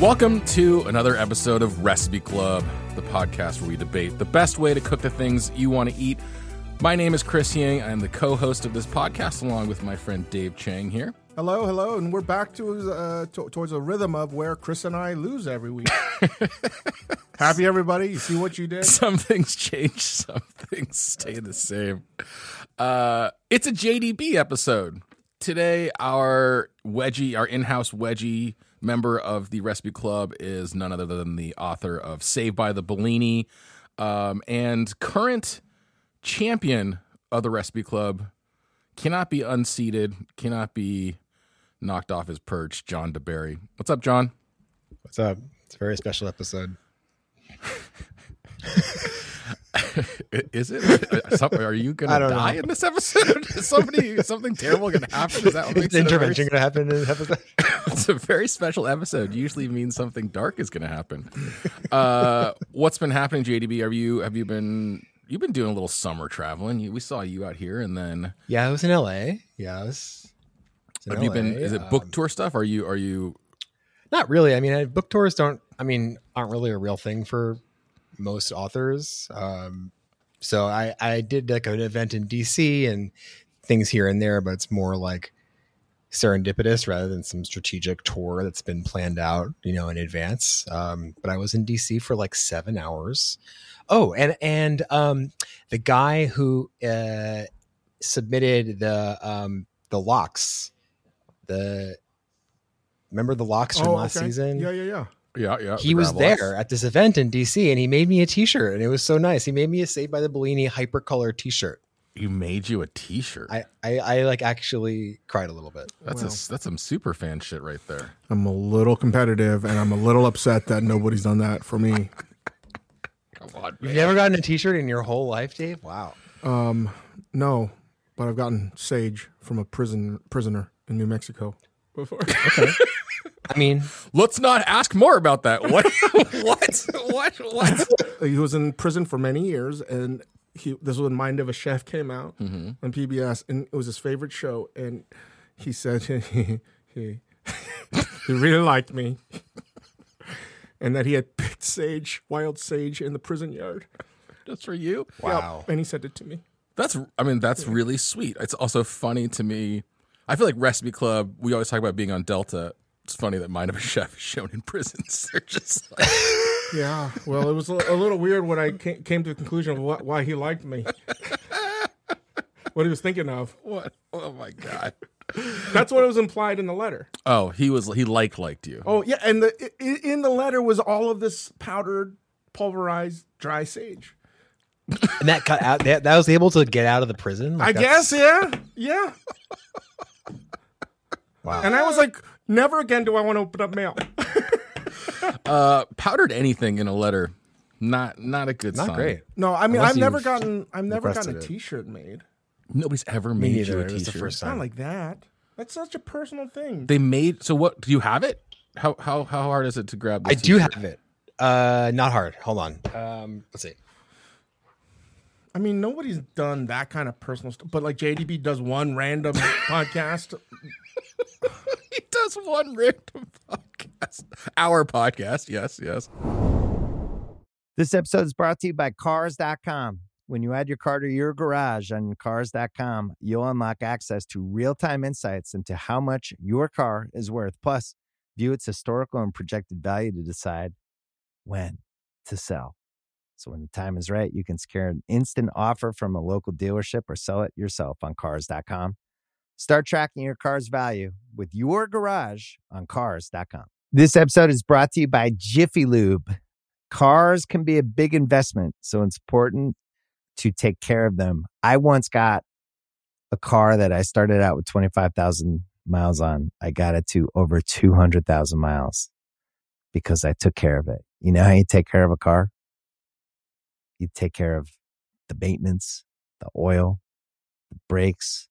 Welcome to another episode of Recipe Club, the podcast where we debate the best way to cook the things you want to eat. My name is Chris Yang. I'm the co-host of this podcast along with my friend Dave Chang here. Hello, hello, and we're back to towards a rhythm of where Chris and I lose every week. Happy, everybody? You see what you did? Some things change, some things stay the same. It's a JDB episode. Today, our in-house wedgie member of the Recipe Club is none other than the author of Saved by the Bellini and current champion of the Recipe Club. Cannot be unseated, cannot be knocked off his perch, John deBary. What's up, John? What's up? It's a very special episode. Is it? Are you going to die in this episode? Is something terrible going to happen? Is that what makes it intervention going to happen in this episode? It's a very special episode. Usually means something dark is going to happen. What's been happening, JDB? You've been doing a little summer traveling. We saw you out here, and then I was in LA. Yeah, I was. Have you been? Is it book tour stuff? Are you? Not really. I mean, book tours aren't really a real thing for most authors. So I did like an event in DC and things here and there, but it's more like serendipitous rather than some strategic tour that's been planned out, in advance. But I was in DC for like 7 hours. Oh, and the guy who submitted the locks, remember the locks from last season? Yeah. He was there at this event in DC, and he made me a T-shirt, and it was so nice. He made me a Saved by the Bellini hypercolor T-shirt. You made you a T-shirt. I like actually cried a little bit. That's some super fan shit right there. I'm a little competitive, and I'm a little upset that nobody's done that for me. Come on, man. You've never gotten a T-shirt in your whole life, Dave? Wow. No, but I've gotten sage from a prisoner in New Mexico before. Okay. I mean, let's not ask more about that. What? What? He was in prison for many years, and this was when Mind of a Chef came out on PBS, and it was his favorite show. And he said he really liked me, and that he had picked sage, wild sage, in the prison yard. That's for you. Wow. Yep. And he sent it to me. That's really sweet. It's also funny to me. I feel like Recipe Club, we always talk about being on Delta. It's funny that Mind of a Chef is shown in prisons. They're just like... Yeah, well, it was a little weird when I came to the conclusion of why he liked me. What he was thinking of. What? Oh, my God. That's what was implied in the letter. Oh, he liked you. Oh, yeah, and in the letter was all of this powdered, pulverized, dry sage. And that cut out. That was able to get out of the prison? Like, I guess, yeah. Wow. And I was like... Never again do I want to open up mail. Powdered anything in a letter, not a good sign. Not great. No, I mean, I've never gotten a T-shirt made. Nobody's ever made you a T-shirt. It's the first time. Not like that. That's such a personal thing. They made. So what? Do you have it? How hard is it to grab? This T-shirt? I do have it. Not hard. Hold on. Let's see. I mean, nobody's done that kind of personal stuff, but like JDB does one random podcast. He does one random podcast. Our podcast. Yes. This episode is brought to you by Cars.com. When you add your car to your garage on Cars.com, you'll unlock access to real-time insights into how much your car is worth. Plus, view its historical and projected value to decide when to sell. So when the time is right, you can secure an instant offer from a local dealership or sell it yourself on Cars.com. Start tracking your car's value with your garage on Cars.com. This episode is brought to you by Jiffy Lube. Cars can be a big investment, so it's important to take care of them. I once got a car that I started out with 25,000 miles on. I got it to over 200,000 miles because I took care of it. You know how you take care of a car? You take care of the maintenance, the oil, the brakes,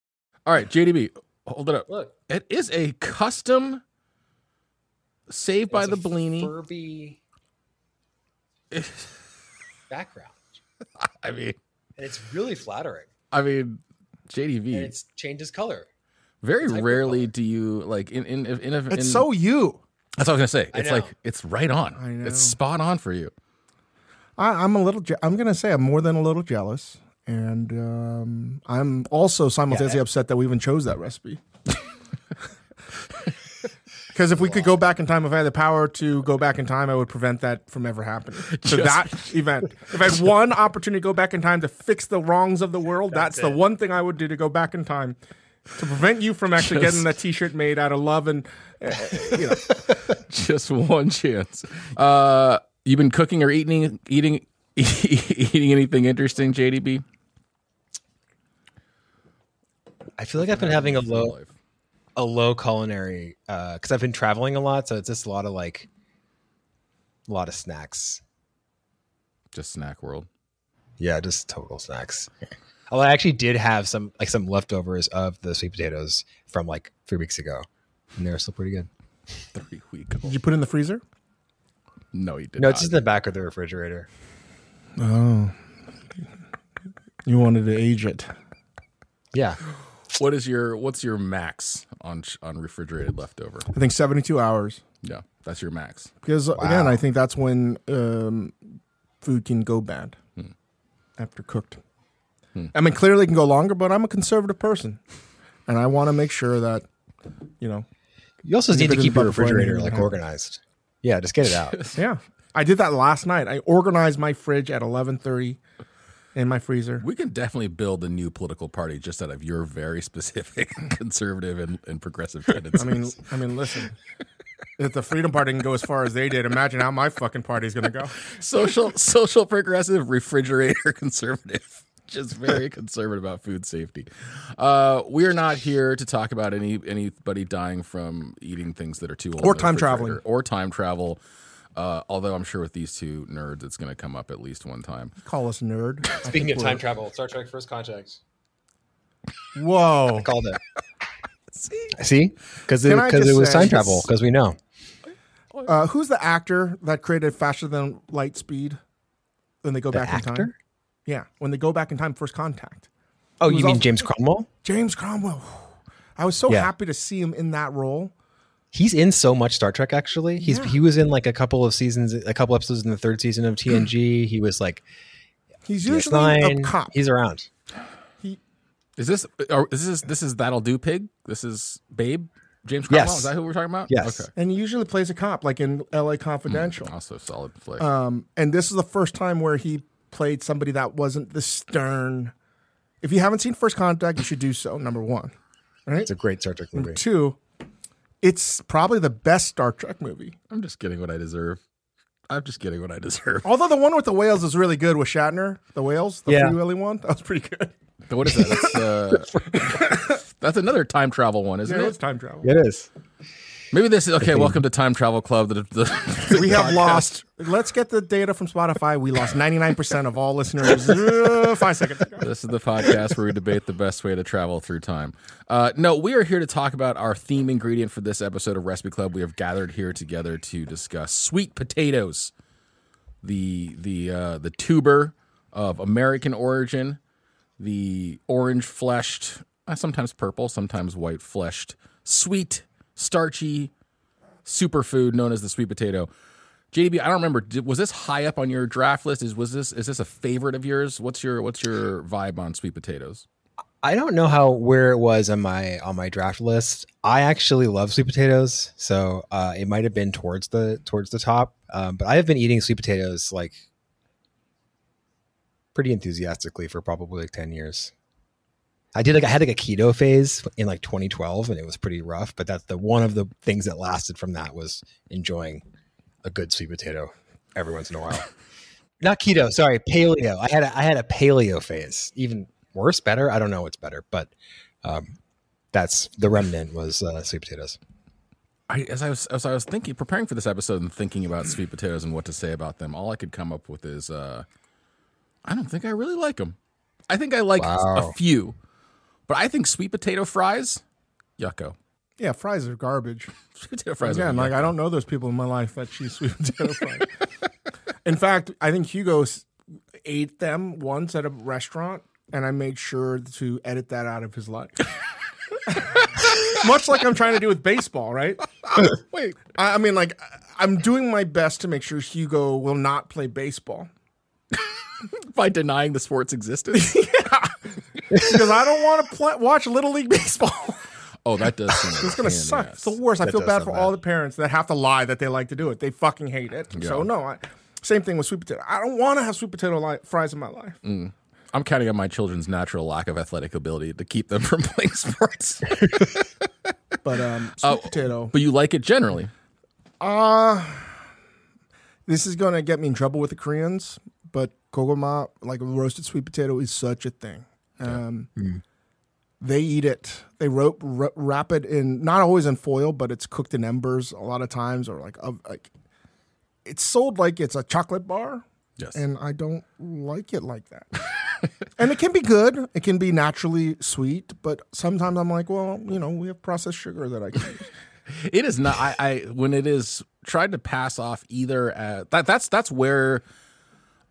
All right, JDB, hold it up. Look. It is a custom Saved by the Bellini Furby background. I mean, and it's really flattering. I mean, JDB. And it's changes color. Very rarely do you like in it's so you. That's what I was gonna say. It's like it's right on. I know. It's spot on for you. I'm gonna say I'm more than a little jealous, and I'm also simultaneously upset that we even chose that recipe. Because if we could go back in time, if I had the power to go back in time, I would prevent that from ever happening. So that event, if I had one opportunity to go back in time to fix the wrongs of the world, that's the one thing I would do, to go back in time to prevent you from actually getting that T-shirt made out of love and, you know. Just one chance. You been cooking or eating anything interesting, JDB? I feel like I've been having a low culinary, because I've been traveling a lot, so it's just a lot of snacks. Just snack world. Yeah, just total snacks. Although I actually did have some leftovers of the sweet potatoes from 3 weeks ago, and they were still pretty good. 3 weeks. Did you put it in the freezer? No, you didn't. No, it's just in the back of the refrigerator. Oh, you wanted to age it? Yeah. What's your max on refrigerated leftover? I think 72 hours. Yeah, that's your max. Because again, I think that's when food can go bad after cooked. I mean, clearly it can go longer, but I'm a conservative person, and I want to make sure that, you know. You also need to keep your refrigerator organized. Yeah, just get it out. Yeah, I did that last night. I organized my fridge at 11:30 in my freezer. We can definitely build a new political party just out of your very specific conservative and progressive tendencies. I mean, listen. If the Freedom Party can go as far as they did, imagine how my fucking party is going to go. Social progressive, refrigerator conservative. Just very conservative about food safety. We are not here to talk about anybody dying from eating things that are too old, or time travel. Although I'm sure with these two nerds, it's going to come up at least one time. Call us nerd. Speaking of time travel, Star Trek: First Contact. Whoa! I called it. See, because it was time travel. Because we know. Who's the actor that created faster than light speed? When they go back in time. Yeah, when they go back in time, First Contact. Oh, you mean James Cromwell? James Cromwell. I was so happy to see him in that role. He's in so much Star Trek, actually. He was in a couple episodes in the third season of TNG. He was he's usually a cop. He's around. This is That'll Do Pig? This is Babe? James Cromwell? Yes. Is that who we're talking about? Yes. Okay. And he usually plays a cop, like in LA Confidential. Also solid flick. And this is the first time where he played somebody that wasn't the stern. If you haven't seen First Contact, you should do so, number one. Right? It's a great Star Trek movie. Number two, it's probably the best Star Trek movie. I'm just getting what I deserve. Although the one with the whales is really good with Shatner. The whales, the Free Willy one, that was pretty good. What is that? That's another time travel one, isn't it? Yeah, it's time travel. It is. Maybe this is okay. Welcome to Time Travel Club. We have lost. Let's get the data from Spotify. We lost 99% of all listeners 5 seconds ago. This is the podcast where we debate the best way to travel through time. No, we are here to talk about our theme ingredient for this episode of Recipe Club. We have gathered here together to discuss sweet potatoes, the tuber of American origin, the orange fleshed, sometimes purple, sometimes white fleshed sweet, starchy superfood known as the sweet potato. JDB, I don't remember. Was this high up on your draft list? Is this a favorite of yours? What's your vibe on sweet potatoes? I don't know where it was on my draft list. I actually love sweet potatoes, so it might have been towards the top. But I have been eating sweet potatoes pretty enthusiastically for probably 10 years. I had a keto phase in 2012, and it was pretty rough. But that's one of the things that lasted from that was enjoying a good sweet potato every once in a while. Not keto, sorry, paleo. I had a paleo phase, even worse, better. I don't know what's better, but that's the remnant was sweet potatoes. As I was thinking, preparing for this episode and thinking about sweet potatoes and what to say about them, all I could come up with is, I don't think I really like them. I think I like a few, but I think sweet potato fries, yucko. Yeah, fries are garbage. Sweet potato fries. Again, are like I don't know those people in my life that cheese sweet potato fries. In fact, I think Hugo ate them once at a restaurant, and I made sure to edit that out of his life. Much like I'm trying to do with baseball, right? Wait. I mean, like, I'm doing my best to make sure Hugo will not play baseball. By denying the sport's existence? Yeah. Because I don't want to watch Little League Baseball. Oh, that does seem like it's going to suck. Ass. It's the worst. I feel bad for all the parents that have to lie that they like to do it. They fucking hate it. Yeah. So, no, same thing with sweet potato. I don't want to have sweet potato fries in my life. Mm. I'm counting on my children's natural lack of athletic ability to keep them from playing sports. But sweet potato. But you like it generally. This is going to get me in trouble with the Koreans, but kogoma, like roasted sweet potato, is such a thing. They eat it. They wrap it in, not always in foil, but it's cooked in embers a lot of times, or like it's sold like it's a chocolate bar. Yes. And I don't like it like that. And it can be good. It can be naturally sweet, but sometimes I'm like, well, you know, we have processed sugar that I can use. It is not. I when it is tried to pass off either that's where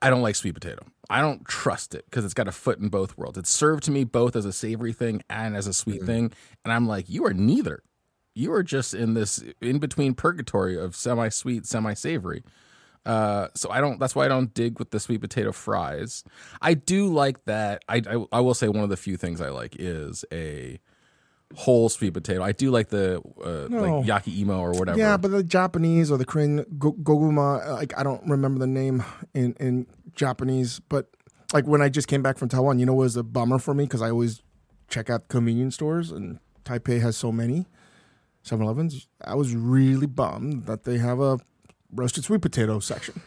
I don't like sweet potato. I don't trust it because it's got a foot in both worlds. It's served to me both as a savory thing and as a sweet thing, and I'm like, you are neither. You are just in this in-between purgatory of semi-sweet, semi-savory. So I don't. That's why I don't dig with the sweet potato fries. I do like that. I will say one of the few things I like is a whole sweet potato. I do like the like yaki imo or whatever. Yeah, but the Japanese or the Korean goguma, like I don't remember the name in Japanese. But like when I just came back from Taiwan, you know, it was a bummer for me because I always check out convenience stores, and Taipei has so many 7-Elevens. I was really bummed that they have a roasted sweet potato section.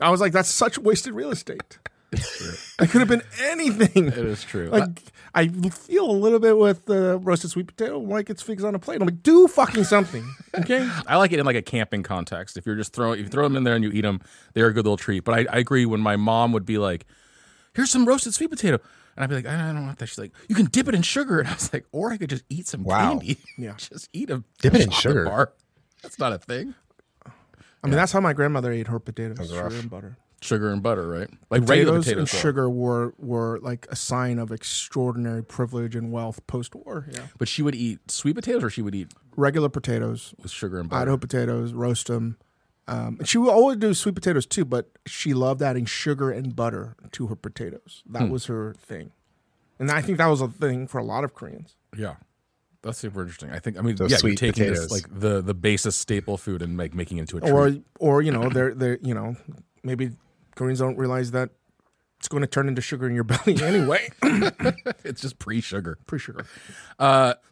I was like, that's such wasted real estate. It's true. It could have been anything. It is true. Like, I feel a little bit with the roasted sweet potato like it's figs on a plate. I'm like, do fucking something, okay? I like it in like a camping context. If you're just you throw them in there and you eat them, they're a good little treat. But I agree. When my mom would be like, "Here's some roasted sweet potato," and I'd be like, "I don't want that." She's like, "You can dip it in sugar," and I was like, "Or I could just eat some candy." Yeah, just eat a dip it in sugar. Bar. That's not a thing. I mean, that's how my grandmother ate her potatoes, sugar and butter. Sugar and butter, right? Like potatoes, regular potatoes. And sugar were like a sign of extraordinary privilege and wealth post-war. Yeah. But she would eat sweet potatoes, or she would eat regular potatoes with sugar and butter. Idaho potatoes, roast them. And she would always do sweet potatoes too, but she loved adding sugar and butter to her potatoes. That was her thing, and I think that was a thing for a lot of Koreans. Yeah. That's super interesting. I think. I mean, you're taking this, like the basis staple food and making it into a treat. Or you know, they're you know, maybe Koreans don't realize that it's going to turn into sugar in your belly anyway. It's just pre-sugar.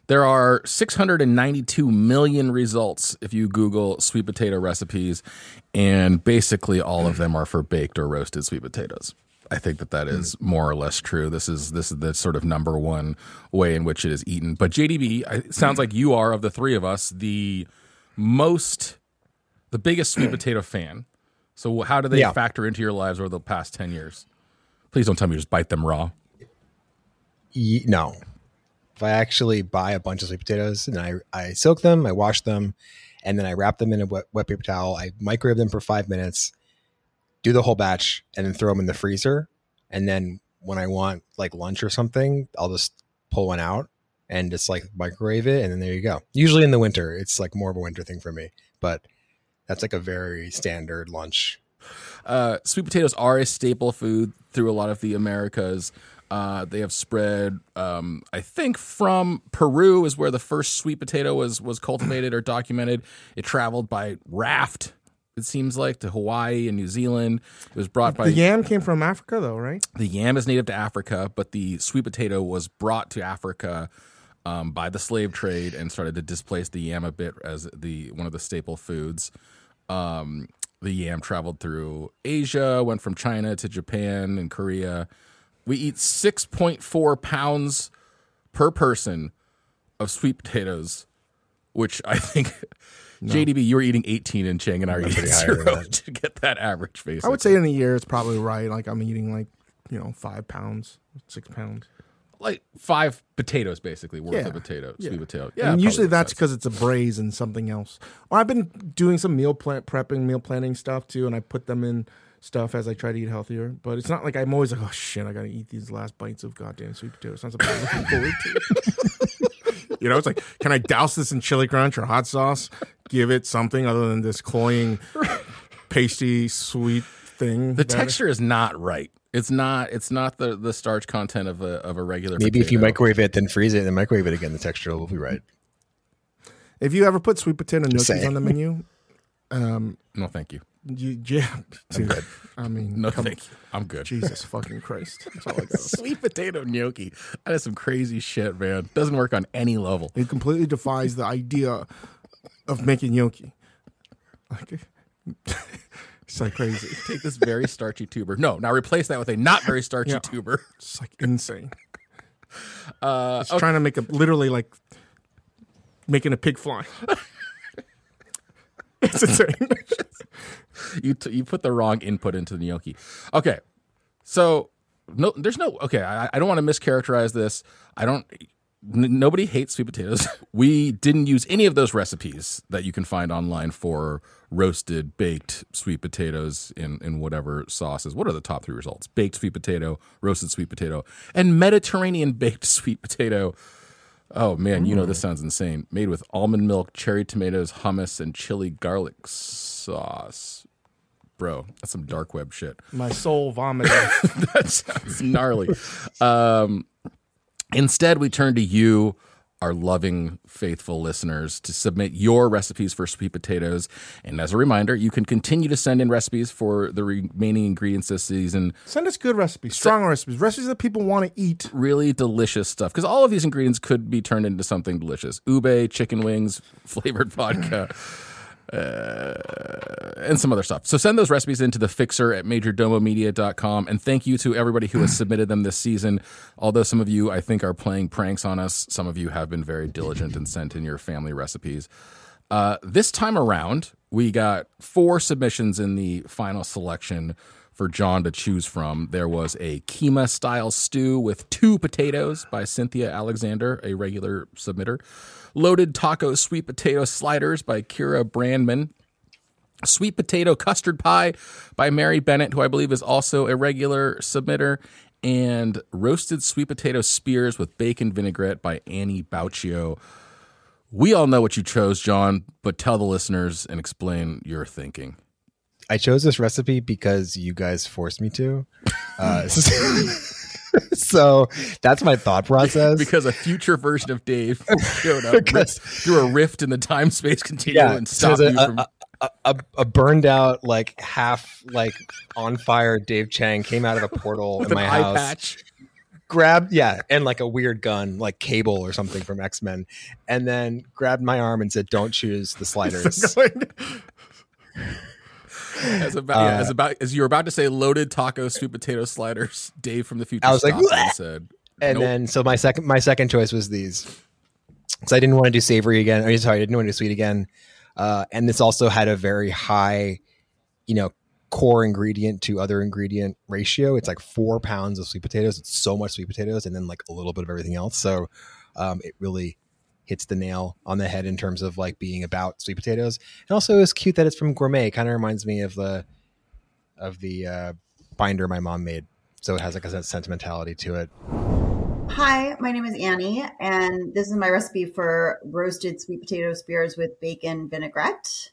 There are 692 million results if you Google sweet potato recipes, and basically all of them are for baked or roasted sweet potatoes. I think that is more or less true. This is the sort of number one way in which it is eaten. But JDB, it sounds like you are, of the three of us, the biggest sweet potato fan. So how do they factor into your lives over the past 10 years? Please don't tell me you just bite them raw. No. If I actually buy a bunch of sweet potatoes and I soak them, I wash them, and then I wrap them in a wet paper towel. I microwave them for 5 minutes. Do the whole batch and then throw them in the freezer. And then when I want like lunch or something, I'll just pull one out and just like microwave it. And then there you go. Usually in the winter, it's like more of a winter thing for me, but that's like a very standard lunch. Sweet potatoes are a staple food through a lot of the Americas. They have spread, I think, from Peru is where the first sweet potato was cultivated or documented. It traveled by raft, it seems like, to Hawaii and New Zealand. It was brought by... The yam came from Africa, though, right? The yam is native to Africa, but the sweet potato was brought to Africa by the slave trade and started to displace the yam a bit as one of the staple foods. The yam traveled through Asia, went from China to Japan and Korea. We eat 6.4 pounds per person of sweet potatoes which I think, no. JDB, you were eating 18 and Chang and I are eating 0 to get that average, basically. I would say in a year it's probably right. Like I'm eating like, 5 pounds, 6 pounds. Like 5 potatoes, basically, worth of potatoes, sweet potato. Yeah, and usually that's because it's a braise and something else. Or I've been doing some meal planning stuff too, and I put them in stuff as I try to eat healthier. But it's not like I'm always like, oh shit, I got to eat these last bites of goddamn sweet potatoes. It's not something I'm looking forward to. It's like, can I douse this in chili crunch or hot sauce? Give it something other than this cloying, pasty, sweet thing. The texture is not right. It's not the starch content of a regular potato. Maybe if you microwave it, then freeze it, and then microwave it again, the texture will be right. If you ever put sweet potato gnocchis on the menu, no, thank you. Dude, I mean, no, thank you. I'm good. Jesus fucking Christ! That's all I got. Sweet potato gnocchi. That is some crazy shit, man. Doesn't work on any level. It completely defies the idea of making gnocchi. Okay. It's like crazy. Take this very starchy tuber. No, now replace that with a not very starchy tuber. It's like insane. It's trying to make a literally like making a pig fly. It's insane. You put the wrong input into the gnocchi. Okay, so I don't want to mischaracterize this. Nobody hates sweet potatoes. We didn't use any of those recipes that you can find online for roasted, baked sweet potatoes in whatever sauces. What are the top 3 results? Baked sweet potato, roasted sweet potato, and Mediterranean baked sweet potato. Oh, man, this sounds insane. Made with almond milk, cherry tomatoes, hummus, and chili garlic sauce. Bro, that's some dark web shit. My soul vomited. That sounds gnarly. Instead, we turn to you, our loving, faithful listeners, to submit your recipes for sweet potatoes. And as a reminder, you can continue to send in recipes for the remaining ingredients this season. Send us good recipes, strong recipes, recipes that people want to eat. Really delicious stuff, because all of these ingredients could be turned into something delicious. Ube, chicken wings, flavored vodka. And some other stuff. So send those recipes into the fixer at MajordomoMedia.com. And thank you to everybody who has submitted them this season. Although some of you, I think, are playing pranks on us, some of you have been very diligent and sent in your family recipes. This time around, we got 4 submissions in the final selection for John to choose from. There was a keema-style stew with 2 potatoes by Cynthia Alexander, a regular submitter. Loaded taco sweet potato sliders by Kira Brandman. Sweet potato custard pie by Mary Bennett, who I believe is also a regular submitter. And roasted sweet potato spears with bacon vinaigrette by Annie Bauccio. We all know what you chose, John, but tell the listeners and explain your thinking. I chose this recipe because you guys forced me to. So that's my thought process. Because a future version of Dave showed up through a rift in the time-space continuum and stopped you from... A burned out, like, half, like, on fire Dave Chang came out of a portal in my house. With an eye patch. Grabbed, and like a weird gun, like Cable or something from X-Men. And then grabbed my arm and said, don't choose the sliders. As you were about to say, loaded taco sweet potato sliders, Dave from the future. I was like, and said, then so my second choice was these. So I didn't want to do savory again. I didn't want to do sweet again. And this also had a very high, core ingredient to other ingredient ratio. It's like 4 pounds of sweet potatoes. It's so much sweet potatoes, and then like a little bit of everything else. So it really hits the nail on the head in terms of like being about sweet potatoes. And also it's cute that it's from Gourmet. It kind of reminds me of the binder my mom made. So it has like a sentimentality to it. Hi, my name is Annie, and this is my recipe for roasted sweet potato spears with bacon vinaigrette.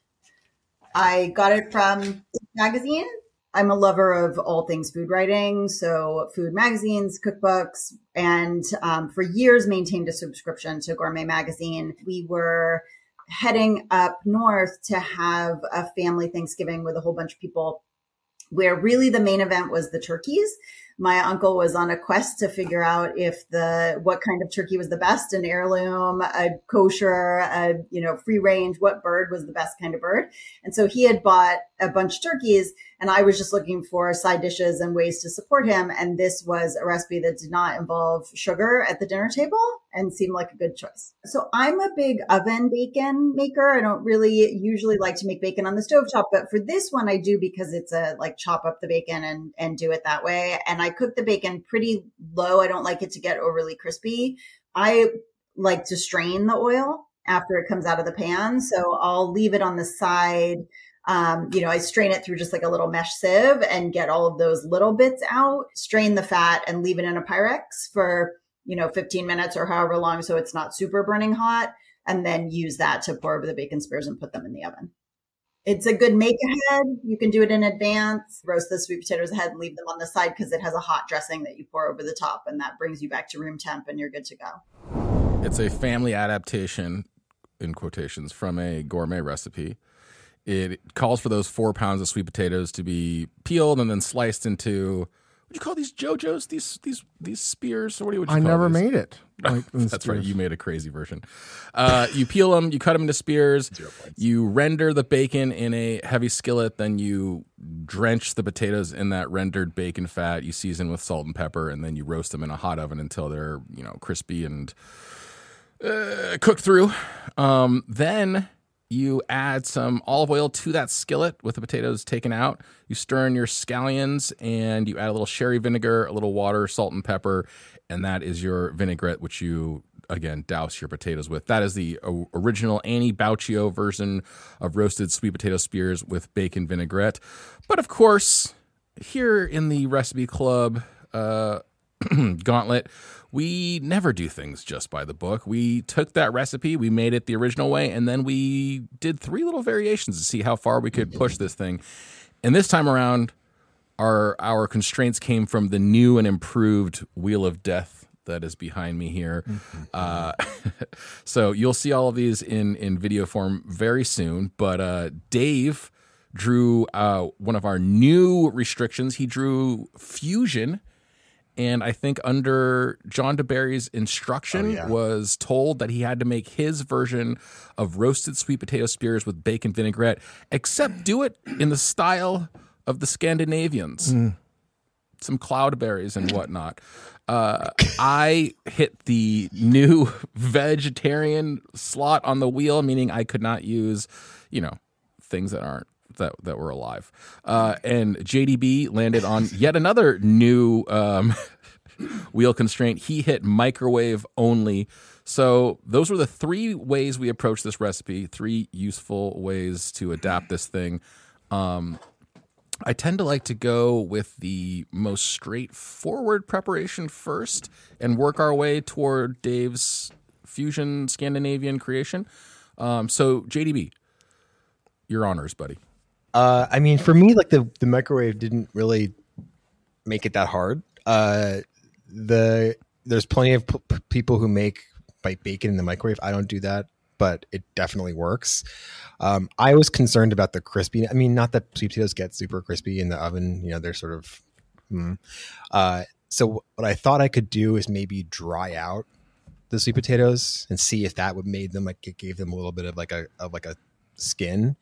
I got it from Gourmet Magazine. I'm a lover of all things food writing, so food magazines, cookbooks, and for years maintained a subscription to Gourmet Magazine. We were heading up north to have a family Thanksgiving with a whole bunch of people where really the main event was the turkeys. My uncle was on a quest to figure out what kind of turkey was the best, an heirloom, a kosher, free range, what bird was the best kind of bird. And so he had bought a bunch of turkeys, and I was just looking for side dishes and ways to support him. And this was a recipe that did not involve sugar at the dinner table. and seemed like a good choice. So I'm a big oven bacon maker. I don't really usually like to make bacon on the stovetop, but for this one I do because it's a like chop up the bacon and do it that way. And I cook the bacon pretty low. I don't like it to get overly crispy. I like to strain the oil after it comes out of the pan. So I'll leave it on the side. You know, I strain it through just like a little mesh sieve and get all of those little bits out, strain the fat and leave it in a Pyrex for, you know, 15 minutes or however long. So it's not super burning hot, and then use that to pour over the bacon spears and put them in the oven. It's a good make ahead. You can do it in advance, roast the sweet potatoes ahead and leave them on the side because it has a hot dressing that you pour over the top, and that brings you back to room temp and you're good to go. It's a family adaptation, in quotations, from a gourmet recipe. It calls for those 4 pounds of sweet potatoes to be peeled and then sliced into, what do you call these JoJo's? These spears? Or what do you call these? I never made it. That's right. You made a crazy version. You peel them. You cut them into spears. You render the bacon in a heavy skillet. Then you drench the potatoes in that rendered bacon fat. You season with salt and pepper, and then you roast them in a hot oven until they're, you know, crispy and cooked through. Then you add some olive oil to that skillet with the potatoes taken out. You stir in your scallions, and you add a little sherry vinegar, a little water, salt and pepper, and that is your vinaigrette, which you, again, douse your potatoes with. That is the original Annie Bauccio version of roasted sweet potato spears with bacon vinaigrette. But, of course, here in the Recipe Club gauntlet, we never do things just by the book. We took that recipe, we made it the original way, and then we did three little variations to see how far we could push this thing. And this time around, our constraints came from the new and improved Wheel of Death that is behind me here. So you'll see all of these in video form very soon. But Dave drew one of our new restrictions. He drew fusion. And I think under John deBary's instruction, was told that he had to make his version of roasted sweet potato spears with bacon vinaigrette, except do it in the style of the Scandinavians. Some cloudberries and whatnot. I hit the new vegetarian slot on the wheel, meaning I could not use, you know, things that aren't. That were alive. And JDB landed on yet another new wheel constraint. He hit microwave only. So those were the three ways we approached this recipe, three useful ways to adapt this thing. I tend to like to go with the most straightforward preparation first and work our way toward Dave's fusion Scandinavian creation. So JDB, your honors, buddy. I mean, for me, like the microwave didn't really make it that hard. There's plenty of people who make bacon in the microwave. I don't do that, but it definitely works. I was concerned about the crispy. I mean, not that sweet potatoes get super crispy in the oven. You know, they're sort of. So what I thought I could do is maybe dry out the sweet potatoes and see if that would made them, like it gave them a little bit of like a skin.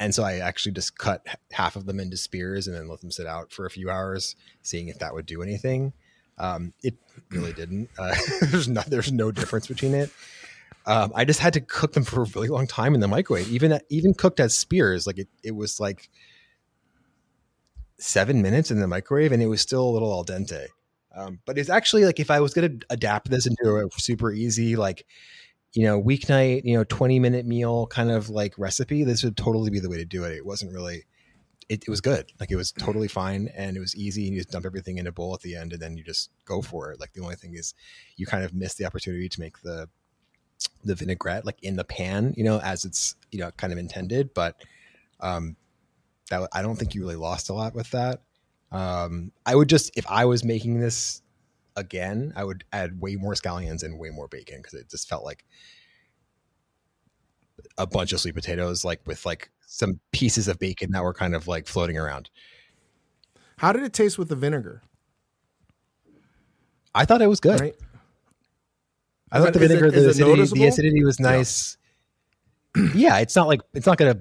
And so I actually just cut half of them into spears and then let them sit out for a few hours, seeing if that would do anything. It really didn't. There's no difference between it. I just had to cook them for a really long time in the microwave, even cooked as spears. Like it was like 7 minutes in the microwave, and it was still a little al dente. But it's actually like, if I was going to adapt this into a super easy, like, you know, weeknight, you know, 20-minute meal kind of like recipe, this would totally be the way to do it. It wasn't really, it was good. Like it was totally fine and it was easy. And you just dump everything in a bowl at the end and then you just go for it. Like the only thing is you kind of miss the opportunity to make the vinaigrette like in the pan, you know, as it's, you know, kind of intended. But that I don't think you really lost a lot with that. I would just, if I was making this again, I would add way more scallions and way more bacon because it just felt like a bunch of sweet potatoes, like with like some pieces of bacon that were kind of like floating around. How did it taste with the vinegar? I thought it was good. Right? I thought the vinegar, the acidity was nice. Yeah. It's not gonna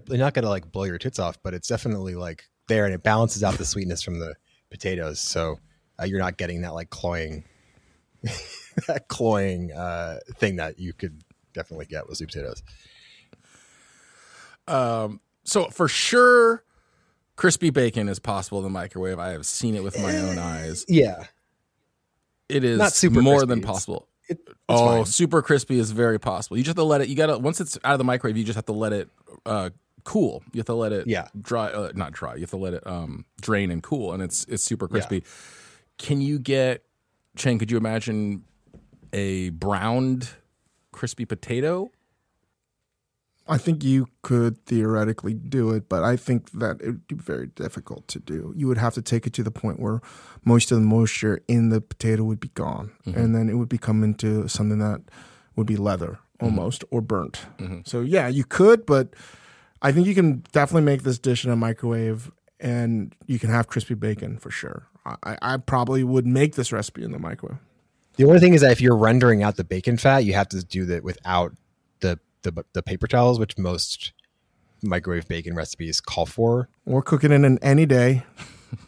like blow your tits off, but it's definitely like there, and it balances out the sweetness from the potatoes. So. You're not getting that like cloying that cloying thing that you could definitely get with sweet potatoes. So for sure, crispy bacon is possible in the microwave. I have seen it with my own eyes. Yeah. It is not super more crispy. Than possible. It's fine. Super crispy is very possible. You just have to let it. You gotta, once it's out of the microwave, you just have to let it cool. You have to let it dry, not dry. You have to let it drain and cool, and it's super crispy. Yeah. Can you get, Chen, could you imagine a browned crispy potato? I think you could theoretically do it, but I think that it would be very difficult to do. You would have to take it to the point where most of the moisture in the potato would be gone, mm-hmm. and then it would become into something that would be leather almost, mm-hmm. or burnt. Mm-hmm. So yeah, you could, but I think you can definitely make this dish in a microwave, and you can have crispy bacon for sure. I probably would make this recipe in the microwave. The only thing is that if you're rendering out the bacon fat, you have to do that without the paper towels, which most microwave bacon recipes call for. Or cook it in any day.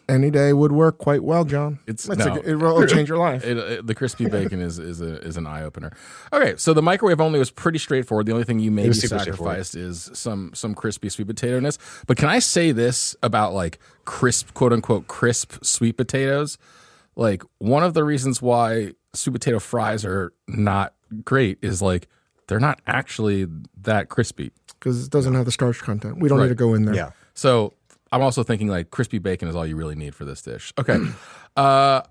Any day would work quite well, John. It will change your life. The crispy bacon is an eye-opener. Okay, so the microwave only was pretty straightforward. The only thing you maybe sacrificed is some crispy sweet potato-ness. But can I say this about, like, crisp, quote-unquote, crisp sweet potatoes? Like, one of the reasons why sweet potato fries are not great is, like, they're not actually that crispy. Because it doesn't have the starch content. We don't need to go in there. Yeah. So I'm also thinking, like, crispy bacon is all you really need for this dish. Okay. I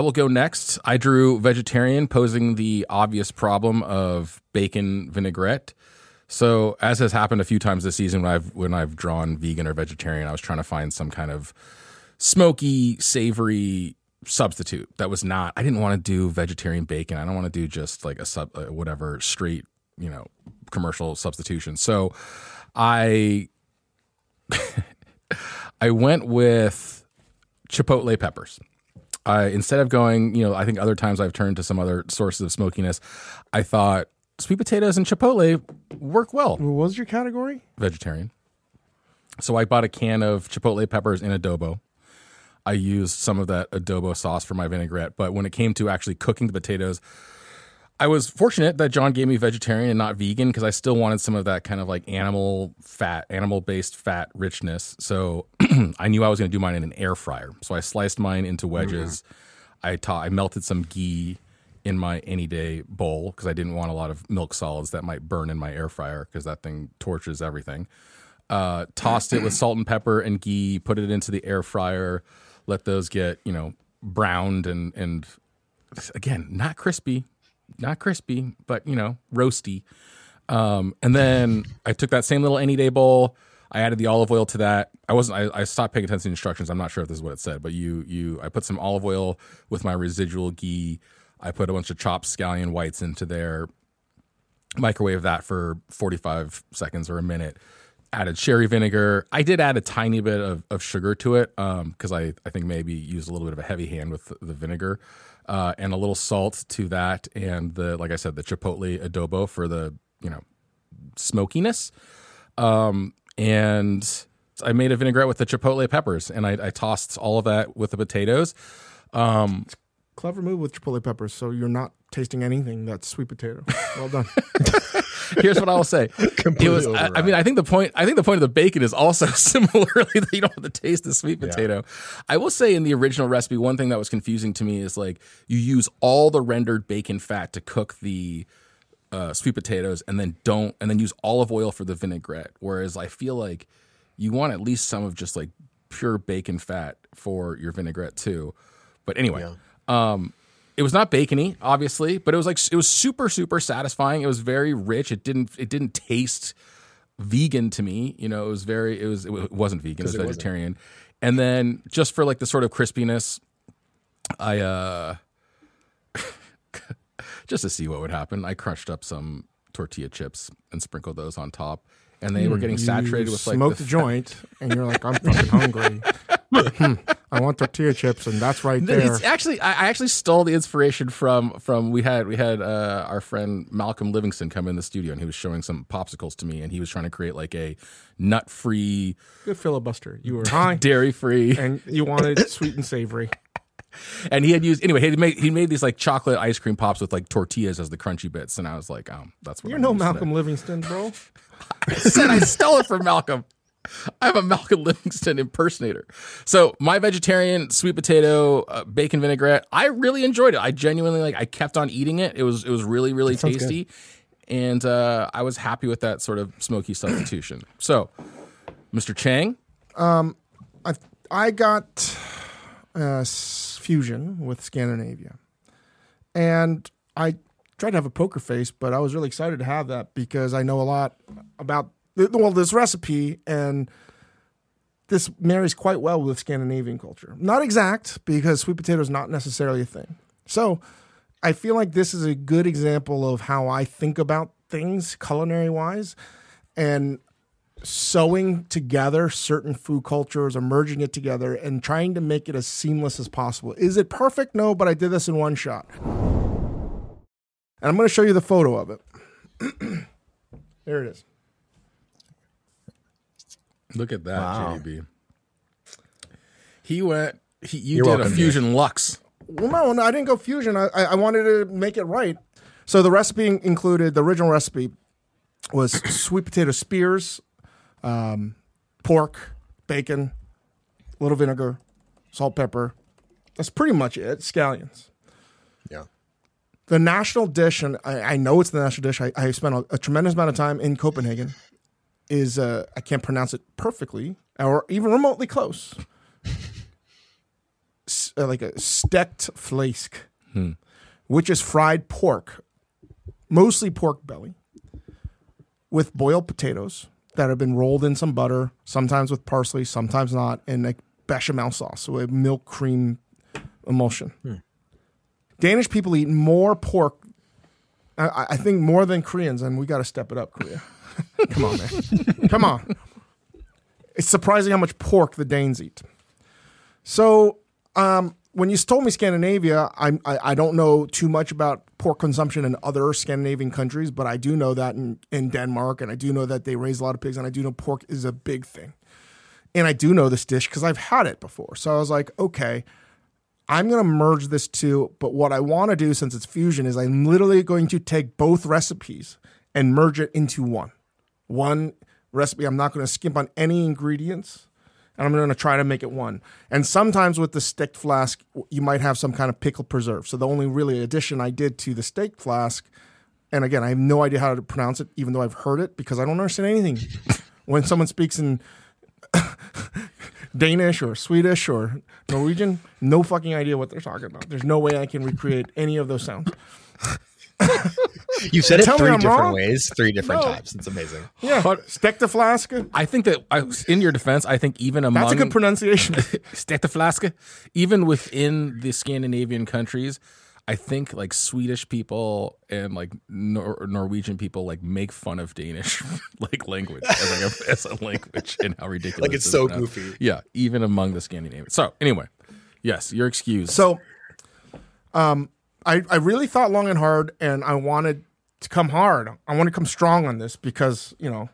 will go next. I drew vegetarian, posing the obvious problem of bacon vinaigrette. So as has happened a few times this season when I've drawn vegan or vegetarian, I was trying to find some kind of smoky, savory substitute that was not. I didn't want to do vegetarian bacon. I don't want to do just like whatever straight, you know, commercial substitution. So I went with chipotle peppers. Instead of going, you know, I think other times I've turned to some other sources of smokiness. I thought sweet potatoes and chipotle work well. What was your category? Vegetarian. So I bought a can of chipotle peppers in adobo. I used some of that adobo sauce for my vinaigrette, but when it came to actually cooking the potatoes, I was fortunate that John gave me vegetarian and not vegan because I still wanted some of that kind of like animal-based fat richness. So I knew I was going to do mine in an air fryer. So I sliced mine into wedges. Mm-hmm. I melted some ghee in my any day bowl because I didn't want a lot of milk solids that might burn in my air fryer because that thing torches everything. Tossed it with salt and pepper and ghee, put it into the air fryer. Let those get, you know, browned and again, not crispy, but, you know, roasty. And then I took that same little any day bowl. I added the olive oil to that. I stopped paying attention to instructions. I'm not sure if this is what it said, but I put some olive oil with my residual ghee. I put a bunch of chopped scallion whites into there. Microwave that for 45 seconds or a minute. Added sherry vinegar. I did add a tiny bit of sugar to it because I think maybe used a little bit of a heavy hand with the vinegar and a little salt to that. And like I said, the chipotle adobo for the, you know, smokiness. And I made a vinaigrette with the chipotle peppers and I tossed all of that with the potatoes. Clever move with chipotle peppers. So you're not tasting anything that's sweet potato. Well done. Here's what I'll say. I think the point of the bacon is also similarly that you don't have to taste the sweet potato. Yeah. I will say in the original recipe, one thing that was confusing to me is like you use all the rendered bacon fat to cook the sweet potatoes and then use olive oil for the vinaigrette. Whereas I feel like you want at least some of just like pure bacon fat for your vinaigrette too. But anyway, it was not bacony, obviously, but it was super, super satisfying. It was very rich. It didn't taste vegan to me. You know, it wasn't vegan. It was vegetarian. And then just for like the sort of crispiness, I just to see what would happen, I crushed up some tortilla chips and sprinkled those on top, and they were getting saturated with like smoked the joint, and you're like, I'm fucking hungry. I want tortilla chips, and that's right there. It's actually, I actually stole the inspiration from we had our friend Malcolm Livingston come in the studio, and he was showing some popsicles to me, and he was trying to create like a nut-free, good filibuster. You were dairy-free, and you wanted sweet and savory. And he had used, anyway, he made these like chocolate ice cream pops with like tortillas as the crunchy bits. And I was like, that's what Malcolm Livingston, bro. I said I stole it from Malcolm. I'm a Malcolm Livingston impersonator. So my vegetarian sweet potato bacon vinaigrette, I really enjoyed it. I genuinely I kept on eating it. It was really, really tasty. Good. And I was happy with that sort of smoky substitution. So, Mr. Chang? I got fusion with Scandinavia. And I tried to have a poker face, but I was really excited to have that because I know a lot about this recipe, and this marries quite well with Scandinavian culture. Not exact, because sweet potato is not necessarily a thing. So I feel like this is a good example of how I think about things culinary-wise, and sewing together certain food cultures or merging it together and trying to make it as seamless as possible. Is it perfect? No, but I did this in one shot. And I'm going to show you the photo of it. There it is. Look at that, wow. JB. You did a fusion luxe. Well, no, I didn't go fusion. I wanted to make it right. So the recipe included, the original recipe was sweet potato spears, pork, bacon, a little vinegar, salt, pepper. That's pretty much it. Scallions. Yeah. The national dish, and I know it's the national dish. I spent a tremendous amount of time in Copenhagen. Is I can't pronounce it perfectly or even remotely close. Like a stekt flæsk, which is fried pork, mostly pork belly, with boiled potatoes that have been rolled in some butter, sometimes with parsley, sometimes not, and like bechamel sauce, so a milk cream emulsion. Danish people eat more pork, I think, more than Koreans, and we got to step it up, Korea. Come on, man. Come on. It's surprising how much pork the Danes eat. So when you told me Scandinavia, I don't know too much about pork consumption in other Scandinavian countries, but I do know that in Denmark, and I do know that they raise a lot of pigs, and I do know pork is a big thing. And I do know this dish because I've had it before. So I was like, okay, I'm going to merge this too, but what I want to do since it's fusion is I'm literally going to take both recipes and merge it into one. One recipe. I'm not going to skimp on any ingredients, and I'm going to try to make it one. And sometimes with the stekt flæsk, you might have some kind of pickled preserve. So the only really addition I did to the stekt flæsk, and again, I have no idea how to pronounce it, even though I've heard it, because I don't understand anything. When someone speaks in Danish or Swedish or Norwegian, no fucking idea what they're talking about. There's no way I can recreate any of those sounds. You've said it three different times. It's amazing. Yeah. Stekte flæsk. I think that, in your defense, I think even among... That's a good pronunciation. Stekte flæsk. Even within the Scandinavian countries, I think like Swedish people and like Norwegian people like make fun of Danish like language as a language and how ridiculous. Like it's so goofy. Yeah. Even among the Scandinavians. So anyway, yes, you're excused. So, I really thought long and hard, and I wanted to come hard. I want to come strong on this because, you know,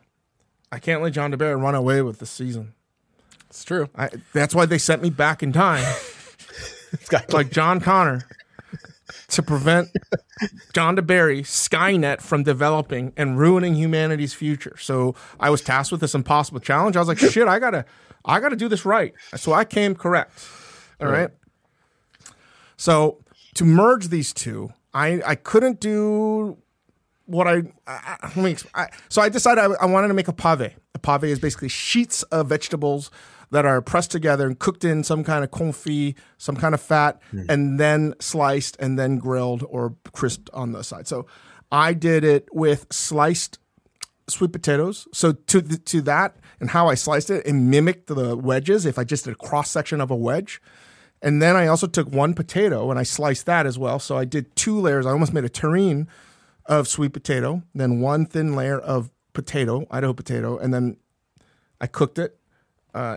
I can't let John deBary run away with this season. It's true. That's why they sent me back in time, like John Connor, to prevent John deBary, Skynet, from developing and ruining humanity's future. So I was tasked with this impossible challenge. I was like, shit, I gotta do this right. So I came correct. All right. So... to merge these two, I couldn't do what so I decided I wanted to make a pave. A pave is basically sheets of vegetables that are pressed together and cooked in some kind of confit, some kind of fat, and then sliced and then grilled or crisped on the side. So I did it with sliced sweet potatoes. So to that and how I sliced it, it mimicked the wedges if I just did a cross-section of a wedge. And then I also took one potato and I sliced that as well. So I did two layers. I almost made a terrine of sweet potato, then one thin layer of potato, Idaho potato, and then I cooked it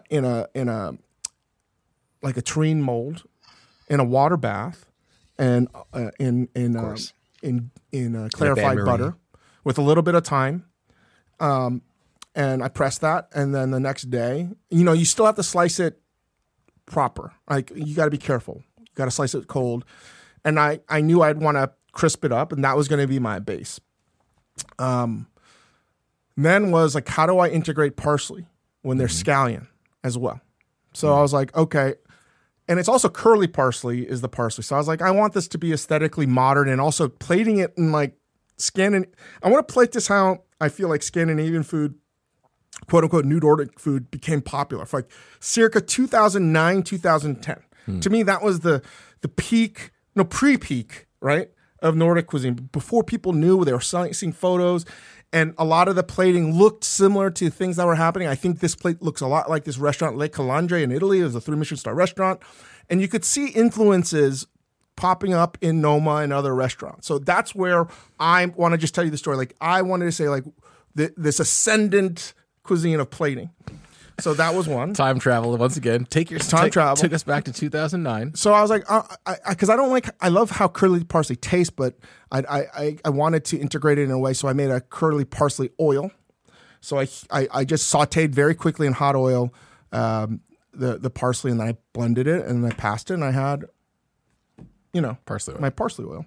in a like a terrine mold in a water bath and in clarified butter with a little bit of thyme. And I pressed that, and then the next day, you know, you still have to slice it proper. Like, you got to be careful. Got to slice it cold. And I knew I'd want to crisp it up, and that was going to be my base. Then was like, how do I integrate parsley when they're scallion as well? So I was like, okay. And it's also curly parsley is the parsley. So I was like, I want this to be aesthetically modern and also plating it in like I want to plate this how I feel like Scandinavian food, quote unquote, New Nordic food became popular for like circa 2009, 2010. To me, that was the peak, no, pre-peak, right, of Nordic cuisine. Before people knew, they were seeing photos, and a lot of the plating looked similar to things that were happening. I think this plate looks a lot like this restaurant, Le Calandre in Italy. It was a 3-Michelin star restaurant. And you could see influences popping up in Noma and other restaurants. So that's where I want to just tell you the story. Like, I wanted to say, like, this ascendant cuisine of plating. So that was one. Time travel once again. Time travel took us back to 2009. So I was like, because I don't like. I love how curly parsley tastes, but I wanted to integrate it in a way. So I made a curly parsley oil. So I just sautéed very quickly in hot oil the parsley, and then I blended it and then I passed it, and I had, parsley oil. My parsley oil.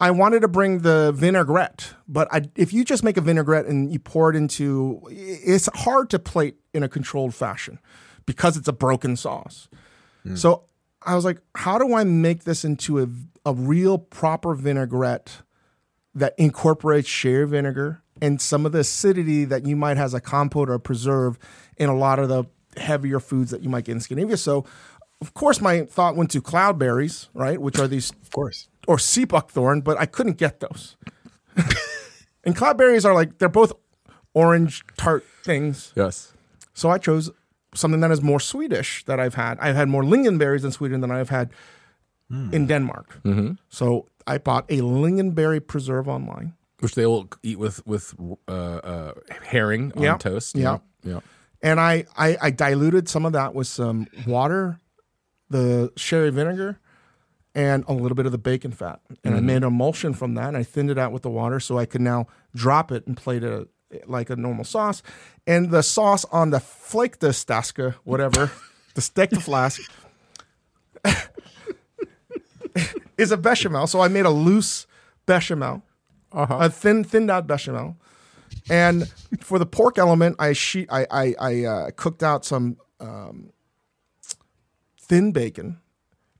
I wanted to bring the vinaigrette, but if you just make a vinaigrette and you pour it into, it's hard to plate in a controlled fashion because it's a broken sauce. So I was like, how do I make this into a real proper vinaigrette that incorporates shea vinegar and some of the acidity that you might have as a compote or a preserve in a lot of the heavier foods that you might get in Scandinavia? So of course my thought went to cloudberries, right, which are these, of course, or sea buckthorn, but I couldn't get those. And cloudberries are like, they're both orange tart things. Yes. So I chose something that is more Swedish that I've had. I've had more lingonberries in Sweden than I've had in Denmark. Mm-hmm. So I bought a lingonberry preserve online. Which they will eat with herring on toast. Yeah. And I diluted some of that with some water, the sherry vinegar, and a little bit of the bacon fat. And I made an emulsion from that, and I thinned it out with the water so I could now drop it and plate it like a normal sauce. And the sauce on the flake, the staska, whatever, the steak to flask, is a bechamel. So I made a loose bechamel, a thinned out bechamel. And for the pork element, I cooked out some thin bacon,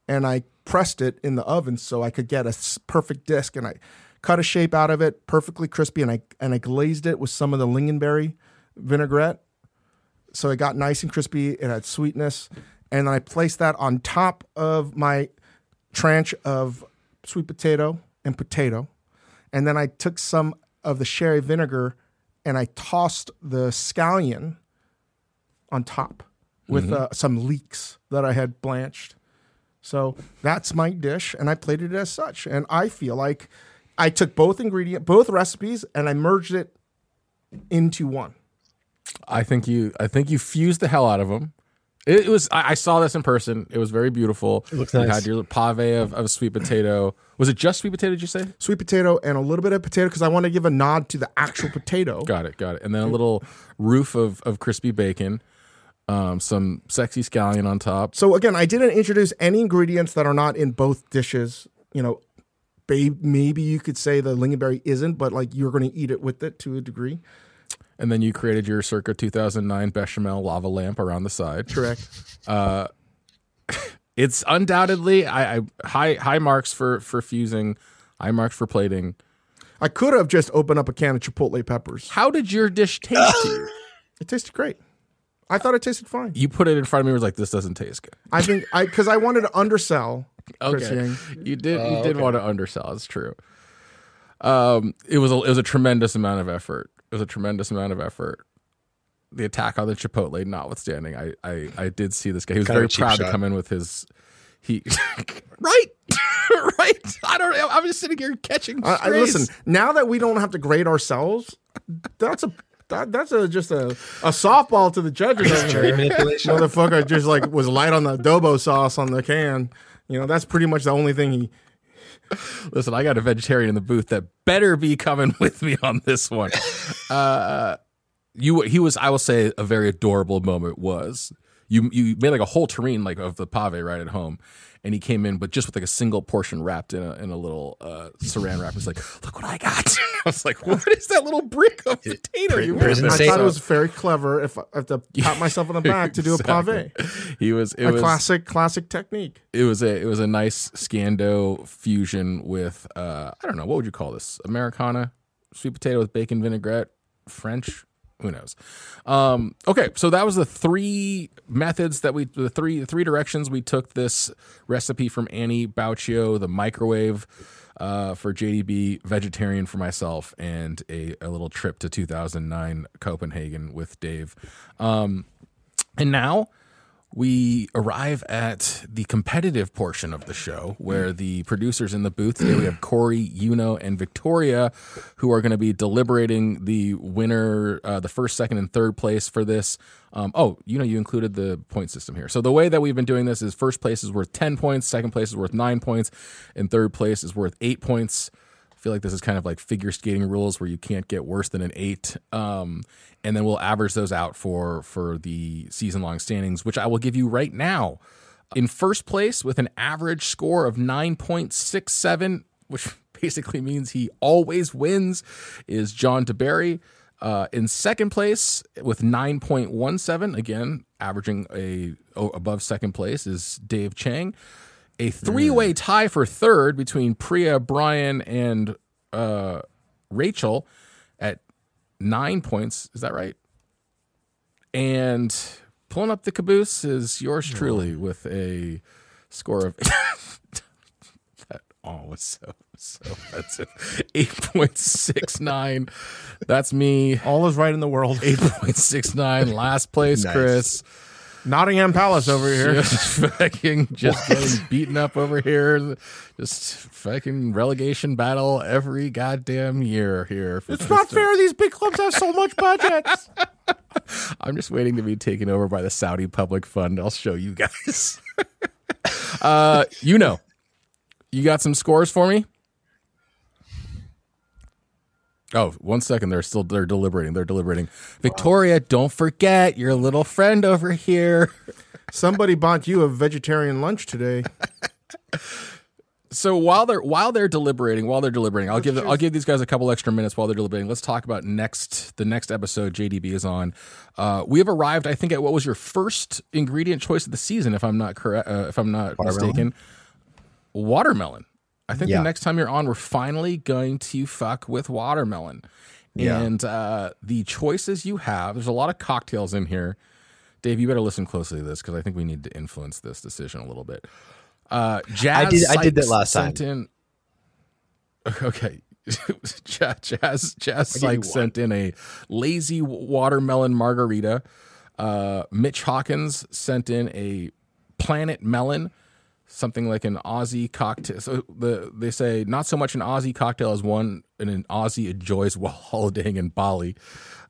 and I pressed it in the oven so I could get a perfect disc, and I cut a shape out of it, perfectly crispy, and I glazed it with some of the lingonberry vinaigrette, so it got nice and crispy. It had sweetness, and then I placed that on top of my tranche of sweet potato and potato, and then I took some of the sherry vinegar and I tossed the scallion on top with some leeks that I had blanched. So that's my dish, and I plated it as such. And I feel like I took both recipes, and I merged it into one. I think you fused the hell out of them. It was. I saw this in person. It was very beautiful. It looks nice. You had your pave of sweet potato. Was it just sweet potato? Did you say sweet potato and a little bit of potato because I want to give a nod to the actual potato. Got it. And then a little roof of crispy bacon. Some sexy scallion on top. So again, I didn't introduce any ingredients that are not in both dishes. Maybe you could say the lingonberry isn't, but like you're going to eat it with it to a degree. And then you created your circa 2009 bechamel lava lamp around the side. Correct. It's undoubtedly high marks for fusing, high marks for plating. I could have just opened up a can of chipotle peppers. How did your dish taste to you? It tasted great. I thought it tasted fine. You put it in front of me and was like, this doesn't taste good. I think because I wanted to undersell. Chris Yang. You did want to undersell. It's true. It was a tremendous amount of effort. The attack on the Chipotle notwithstanding, I did see this guy. He was very proud to come in with his right. I don't know. I'm just sitting here catching strays. Listen, now that we don't have to grade ourselves, that's just a softball to the judges over there. Motherfucker just like was light on the adobo sauce on the can. That's pretty much the only thing he... Listen, I got a vegetarian in the booth that better be coming with me on this one. He was, I will say, a very adorable moment was You made like a whole terrine like of the pave right at home, and he came in, but just with like a single portion wrapped in a little saran wrap. He's like, "Look what I got!" And I was like, "What is that little brick of potato?" I thought it was very clever. If I have to pat myself on the back to do exactly. a pave, it was a classic technique. It was a nice Scando fusion with I don't know, what would you call this? Americana, sweet potato with bacon vinaigrette, French. Who knows? Okay, so that was the three methods that the three directions we took this recipe from Annie Bauccio, the microwave for JDB, vegetarian for myself, and a little trip to 2009 Copenhagen with Dave. And now we arrive at the competitive portion of the show where the producers in the booth today, we have Corey, Yuno, and Victoria, who are going to be deliberating the winner, the first, second, and third place for this. You included the point system here. So the way that we've been doing this is first place is worth 10 points, second place is worth 9 points, and third place is worth 8 points. I feel like this is kind of like figure skating rules where you can't get worse than an 8. And then we'll average those out for the season-long standings, which I will give you right now. In first place with an average score of 9.67, which basically means he always wins, is John deBary. In second place with 9.17, again, averaging above second place, is Dave Chang. A three-way tie for third between Priya, Brian, and Rachel at 9 points. Is that right? And pulling up the caboose is yours truly with a score of that was so offensive. 8.69. That's me. All is right in the world. 8.69. Last place, nice. Chris. Nottingham Palace over here. Just getting beaten up over here. Just fucking relegation battle every goddamn year here. It's not fair. These big clubs have so much budgets. I'm just waiting to be taken over by the Saudi public fund. I'll show you guys. You got some scores for me? Oh, 1 second. They're deliberating. Victoria, don't forget your little friend over here. Somebody bought you a vegetarian lunch today. So while they're deliberating, I'll give these guys a couple extra minutes while they're deliberating. Let's talk about the next episode JDB is on. We have arrived, I think, at what was your first ingredient choice of the season, if I'm not correct, mistaken. Watermelon. I think the next time you're on, we're finally going to fuck with watermelon. Yeah. And the choices you have, there's a lot of cocktails in here. Dave, you better listen closely to this because I think we need to influence this decision a little bit. I did that last time. Okay. Jazz Sykes sent in a lazy watermelon margarita. Mitch Hawkins sent in a planet melon. Something like an Aussie cocktail. So they say not so much an Aussie cocktail as one an Aussie enjoys while holidaying in Bali.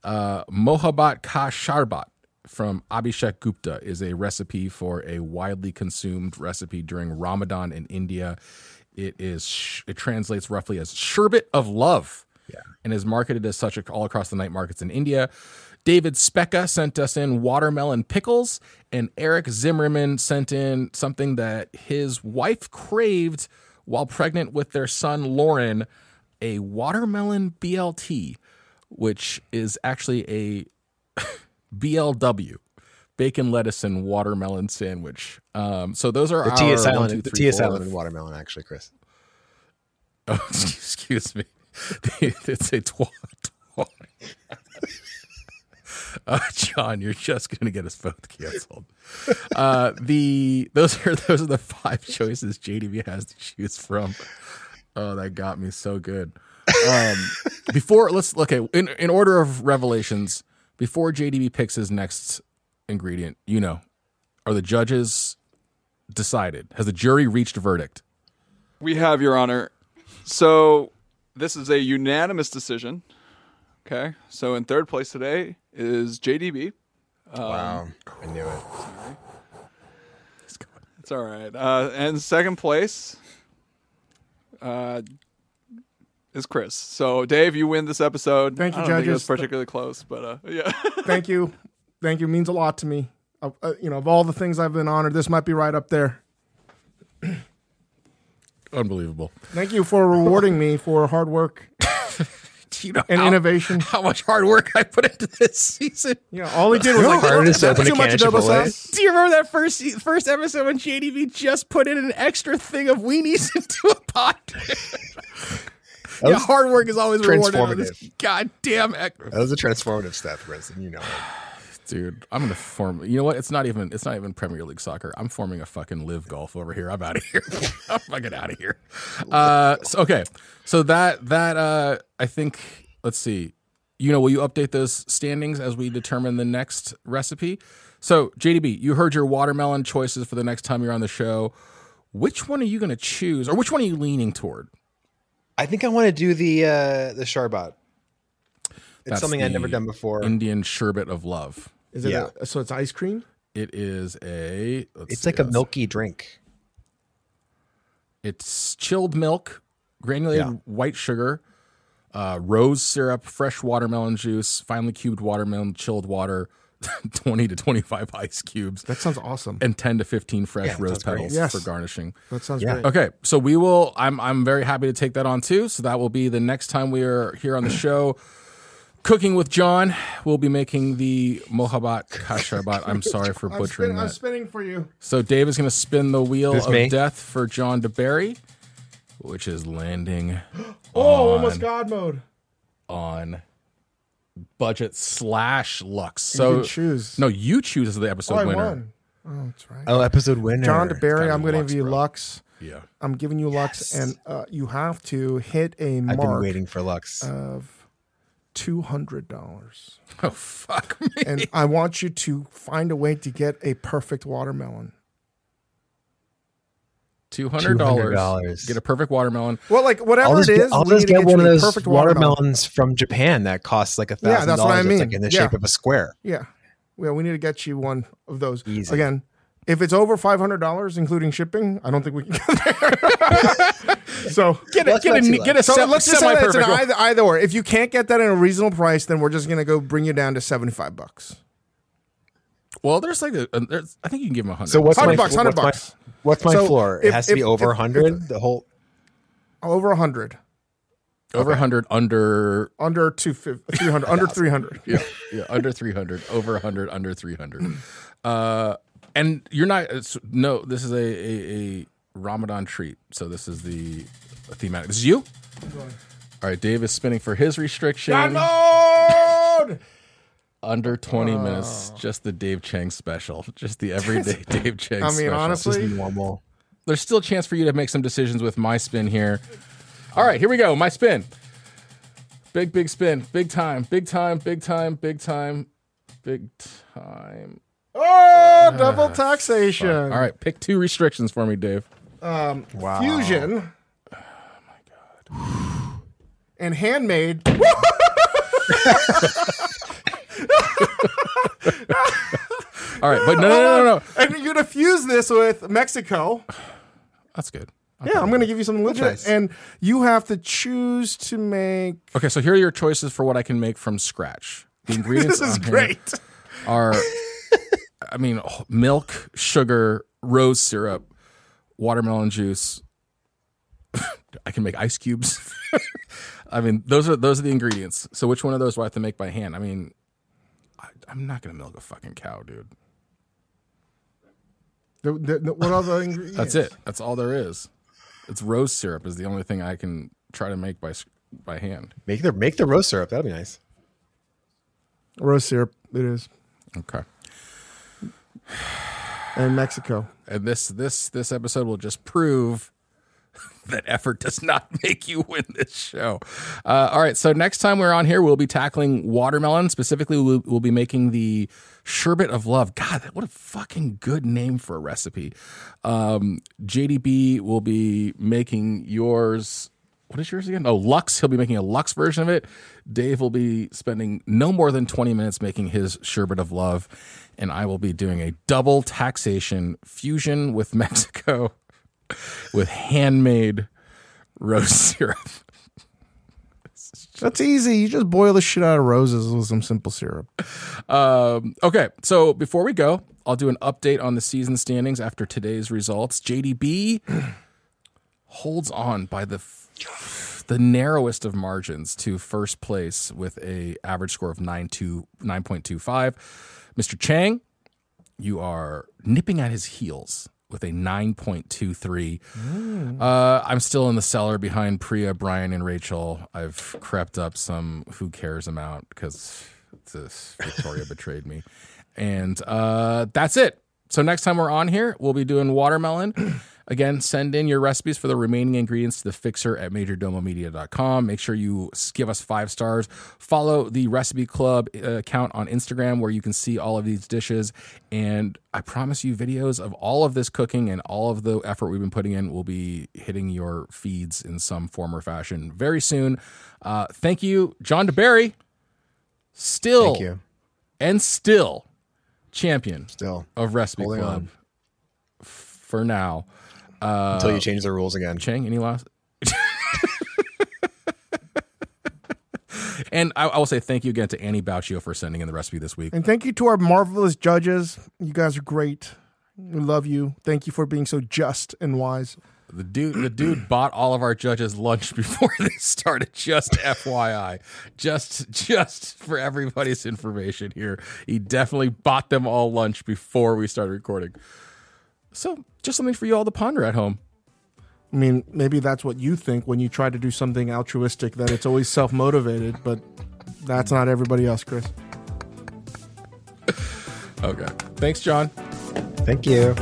Mohabbat ka sharbat from Abhishek Gupta is a recipe for a widely consumed recipe during Ramadan in India. It translates roughly as sherbet of love, and is marketed as such all across the night markets in India. David Specka sent us in watermelon pickles, and Eric Zimmerman sent in something that his wife craved while pregnant with their son, Lauren, a watermelon BLT, which is actually a BLW, bacon, lettuce, and watermelon sandwich. So those are the tea is silent and watermelon, actually, Chris. Oh, excuse me. It's a twat. John, you're just going to get us both canceled. Those are the five choices JDB has to choose from. Oh, that got me so good. In order of revelations, before JDB picks his next ingredient, are the judges decided? Has the jury reached a verdict? We have, Your Honor. So this is a unanimous decision. Okay, so in third place today is JDB. Wow, I knew it. Sorry. It's all right. And second place is Chris. So, Dave, you win this episode. Thank you, judges. I don't think it was particularly close, but yeah. Thank you. Means a lot to me. of all the things I've been honored, this might be right up there. Unbelievable. Thank you for rewarding me for hard work. You know, and innovation. How much hard work I put into this season. Yeah, all he did was open a can of Double Sauce. Do you remember that first episode when JDB just put in an extra thing of weenies into a pot? Yeah, hard work is always rewarded on this goddamn. That was a transformative step, Brinson. You know it, dude. I'm gonna form. You know what? It's not even Premier League soccer. I'm forming a fucking live golf over here. I'm out of here. I'm fucking out of here. Okay. So that I think, let's see, will you update those standings as we determine the next recipe? So JDB, you heard your watermelon choices for the next time you're on the show. Which one are you going to choose, or which one are you leaning toward? I think I want to do the Sharbat. That's something I've never done before. Indian sherbet of love. Is it? Yeah. So it's ice cream. It is a. It's like a milky drink. It's chilled milk, granulated white sugar, rose syrup, fresh watermelon juice, finely cubed watermelon, chilled water, 20 to 25 ice cubes. That sounds awesome. And 10 to 15 fresh rose petals for garnishing. That sounds great. Okay, so we will. I'm very happy to take that on too. So that will be the next time we are here on the show. Cooking with John, we'll be making the Mohabbat Kasharbat. I'm sorry for butchering that. I'm spinning for you. So Dave is going to spin the wheel of death for John deBary, which is landing. Almost God mode. On budget / Lux. So you choose. No, you choose as the episode winner. I won. Oh, that's right. Oh, episode winner. John deBary, I'm going to give you Lux. Yeah. I'm giving you Lux, and you have to hit a mark. I've been waiting for Lux. Of $200. Oh, fuck me. And I want you to find a way to get a perfect watermelon. $200. Get a perfect watermelon. Well, like whatever it is, I'll just get one of those perfect watermelons from Japan that costs like $1,000. Yeah, that's what I mean. Like in the shape of a square. Yeah. Well, we need to get you one of those. Easy. Again, if it's over $500, including shipping, I don't think we can get there. So get a semi-perfect. Either or. If you can't get that at a reasonable price, then we're just going to go bring you down to $75. Well, there's like I think you can give him $100. So what's $100? What's my floor? It has to be over 100. The whole over 100. Over 100, under 250, 300, under 300. Yeah, under 300. Over 100, under 300. And you're not. This is a Ramadan treat. So this is the thematic. This is you. All right, Dave is spinning for his restriction. Download. Under 20 minutes, just the Dave Chang special, just the everyday Dave Chang special. I mean, honestly, normal. There's still a chance for you to make some decisions with my spin here. All right, here we go. My spin. Big spin. Big time. Oh, double taxation. Fun. All right, pick two restrictions for me, Dave. Wow. Fusion. Oh, my God. And handmade. All right, but no. And you're gonna fuse this with Mexico. That's good. I'm gonna give you something legit, nice. And you have to choose to make. Okay, so here are your choices for what I can make from scratch. The ingredients this is great. Are, milk, sugar, rose syrup, watermelon juice. I can make ice cubes. Those are the ingredients. So which one of those do I have to make by hand? I'm not going to milk a fucking cow, dude. What other ingredients? That's it. That's all there is. It's rose syrup is the only thing I can try to make by hand. Make the rose syrup. That'd be nice. Rose syrup, it is. Okay. And Mexico. And this episode will just prove that effort does not make you win this show. All right, so next time we're on here, we'll be tackling watermelon. Specifically, we'll be making the sherbet of love. God, what a fucking good name for a recipe. JDB will be making yours. What is yours again? Oh, Lux. He'll be making a Lux version of it. Dave will be spending no more than 20 minutes making his sherbet of love, and I will be doing a double taxation fusion with Mexico. With handmade rose syrup. That's easy. You just boil the shit out of roses with some simple syrup. Okay, so before we go, I'll do an update on the season standings after today's results. JDB holds on by the narrowest of margins to first place with an average score of 9.25. Mr. Chang, you are nipping at his heels with a 9.23. I'm still in the cellar behind Priya, Brian, and Rachel. I've crept up some who cares amount because Victoria betrayed me. And that's it. So next time we're on here, we'll be doing watermelon. Again, send in your recipes for the remaining ingredients to the fixer at MajordomoMedia.com. Make sure you give us 5 stars. Follow the Recipe Club account on Instagram where you can see all of these dishes. And I promise you videos of all of this cooking and all of the effort we've been putting in will be hitting your feeds in some form or fashion very soon. Thank you, John deBary. Still. Thank you. And still champion still of Recipe Holding Club on. For now. Until you change the rules again. Chang, any last? And I will say thank you again to Annie Bauccio for sending in the recipe this week. And thank you to our marvelous judges. You guys are great. We love you. Thank you for being so just and wise. The dude bought all of our judges lunch before they started, just FYI. Just for everybody's information here. He definitely bought them all lunch before we started recording. So, just something for you all to ponder at home. I mean, maybe that's what you think when you try to do something altruistic, that it's always self-motivated, but that's not everybody else, Chris. Okay. Thanks, John. Thank you.